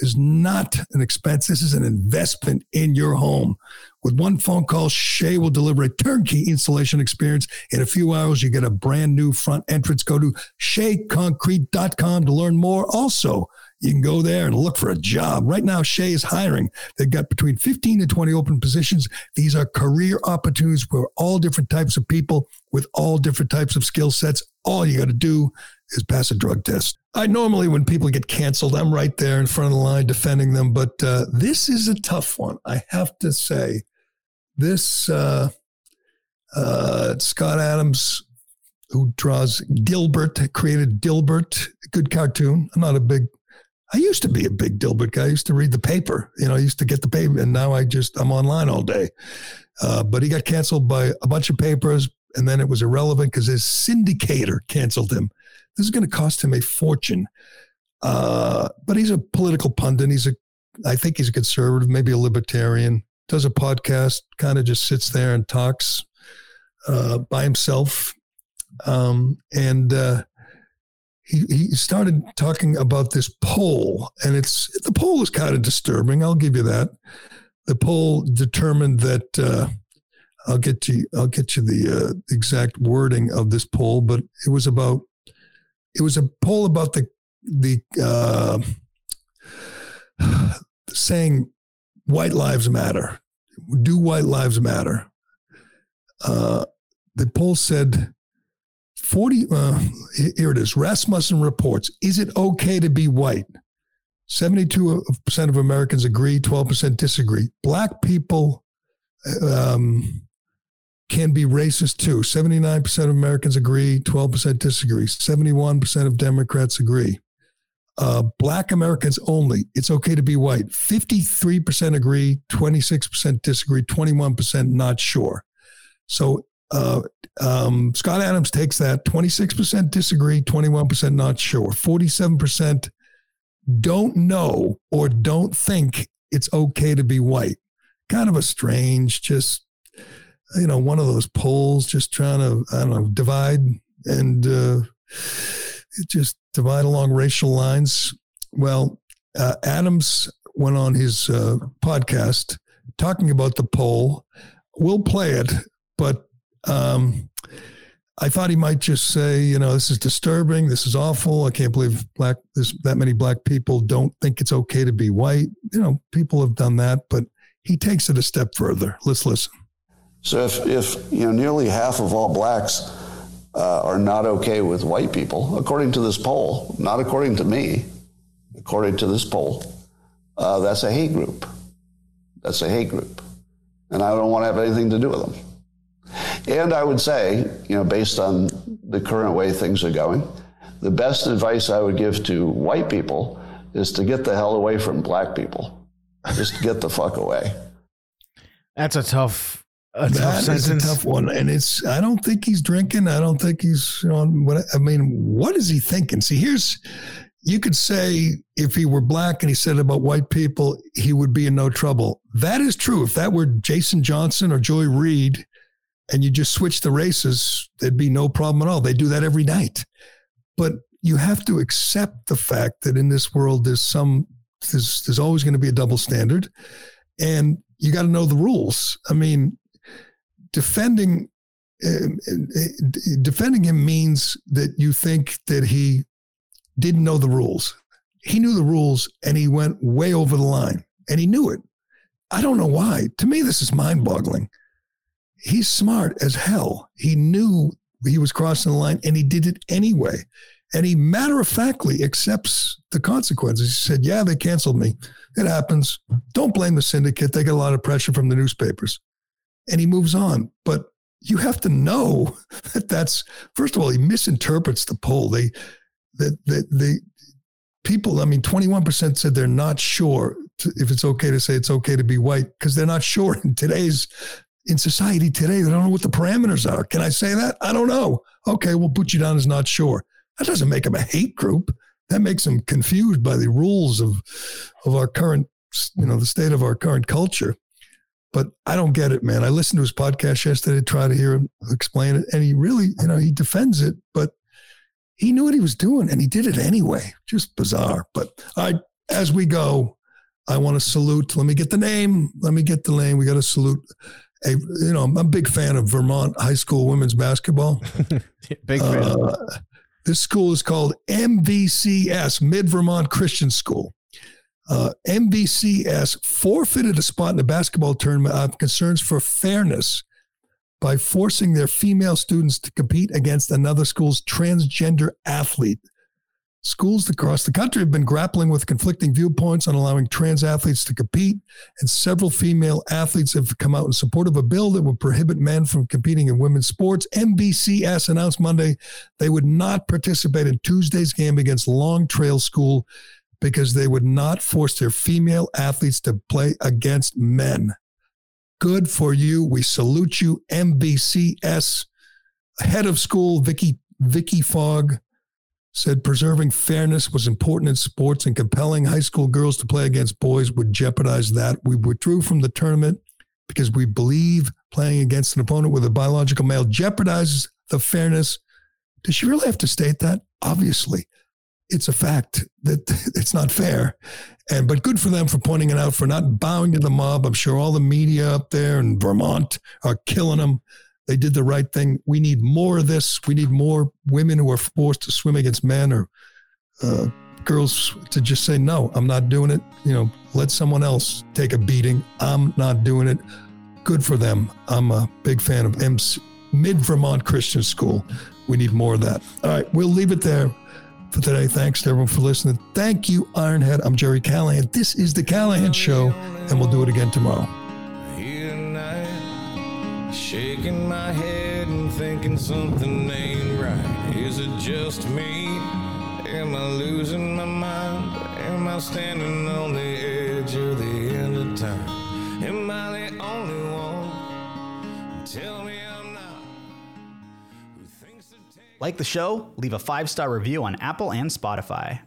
It's not an expense. This is an investment in your home. With one phone call, Shea will deliver a turnkey installation experience. In a few hours, you get a brand new front entrance. Go to SheaConcrete.com to learn more. Also, you can go there and look for a job. Right now, Shea is hiring. They've got between 15 and 20 open positions. These are career opportunities for all different types of people with all different types of skill sets. All you got to do is pass a drug test. I normally, when people get canceled, I'm right there in front of the line defending them. But this is a tough one. I have to say, this Scott Adams, who draws Dilbert, created Dilbert, good cartoon. I'm not a big, I used to be a big Dilbert guy. I used to read the paper. I used to get the paper, and now I'm online all day. But he got canceled by a bunch of papers, and then it was irrelevant because his syndicator canceled him. This is going to cost him a fortune. But he's a political pundit. I think he's a conservative, maybe a libertarian, does a podcast, kind of just sits there and talks by himself. He started talking about this poll, and the poll is kind of disturbing. I'll give you that. The poll determined that I'll get you the exact wording of this poll, but it was a poll about the saying white lives matter. Do white lives matter? The poll said 40. Here it is. Rasmussen reports. Is it okay to be white? 72% of Americans agree. 12% disagree. Black people can be racist too. 79% of Americans agree, 12% disagree. 71% of Democrats agree. Black Americans only, it's okay to be white. 53% agree, 26% disagree, 21% not sure. So Scott Adams takes that, 26% disagree, 21% not sure. 47% don't know or don't think it's okay to be white. Kind of a strange, just... one of those polls just trying to, divide and just divide along racial lines. Well, Adams went on his podcast talking about the poll. We'll play it, but I thought he might just say, this is disturbing. This is awful. I can't believe that many black people don't think it's okay to be white. People have done that, but he takes it a step further. Let's listen. So if nearly half of all blacks are not okay with white people, according to this poll, not according to me, according to this poll, that's a hate group. That's a hate group. And I don't want to have anything to do with them. And I would say, based on the current way things are going, the best advice I would give to white people is to get the hell away from black people. Just get the fuck away. That's a tough... That is a tough one, and I don't think he's drinking. I don't think he's on. What is he thinking? See, you could say if he were black and he said about white people, he would be in no trouble. That is true. If that were Jason Johnson or Joy Reid, and you just switch the races, there'd be no problem at all. They do that every night. But you have to accept the fact that in this world, there's always going to be a double standard, and you got to know the rules. Defending him means that you think that he didn't know the rules. He knew the rules, and he went way over the line, and he knew it. I don't know why. To me, this is mind-boggling. He's smart as hell. He knew he was crossing the line, and he did it anyway. And he matter-of-factly accepts the consequences. He said, yeah, they canceled me. It happens. Don't blame the syndicate. They get a lot of pressure from the newspapers. And he moves on. But you have to know that that's, first of all, he misinterprets the poll. The people, 21% said they're not sure if it's okay to say it's okay to be white because they're not sure in society today, they don't know what the parameters are. Can I say that? I don't know. Okay, we'll put you down as not sure. That doesn't make them a hate group. That makes them confused by the rules of our current, the state of our current culture. But I don't get it, man. I listened to his podcast yesterday to try to hear him explain it. And he really, he defends it, but he knew what he was doing and he did it anyway. Just bizarre. But as we go, I want to salute. Let me get the name. We got to salute. I'm a big fan of Vermont high school women's basketball. Big fan. This school is called MVCS, Mid-Vermont Christian School. MVCS forfeited a spot in the basketball tournament out of concerns for fairness by forcing their female students to compete against another school's transgender athlete. Schools across the country have been grappling with conflicting viewpoints on allowing trans athletes to compete, and several female athletes have come out in support of a bill that would prohibit men from competing in women's sports. MVCS announced Monday they would not participate in Tuesday's game against Long Trail School because they would not force their female athletes to play against men. Good for you. We salute you, MVCS. Head of school, Vicky Fogg, said preserving fairness was important in sports and compelling high school girls to play against boys would jeopardize that. We withdrew from the tournament because we believe playing against an opponent with a biological male jeopardizes the fairness. Does she really have to state that? Obviously, it's a fact that it's not fair. But good for them for pointing it out, for not bowing to the mob. I'm sure all the media up there in Vermont are killing them. They did the right thing. We need more of this. We need more women who are forced to swim against men or girls to just say, no, I'm not doing it. Let someone else take a beating. I'm not doing it. Good for them. I'm a big fan of Mid-Vermont Christian School. We need more of that. All right, we'll leave it there for today. Thanks to everyone for listening. Thank you, Ironhead. I'm Gerry Callahan. This is The Callahan Show, and we'll do it again tomorrow. Shaking my head and thinking something ain't right. Is it just me? Am I losing my mind? Am I standing on the edge of the end of time? Am I the only one? Tell me I'm not. Like the show? Leave a 5-star review on Apple and Spotify.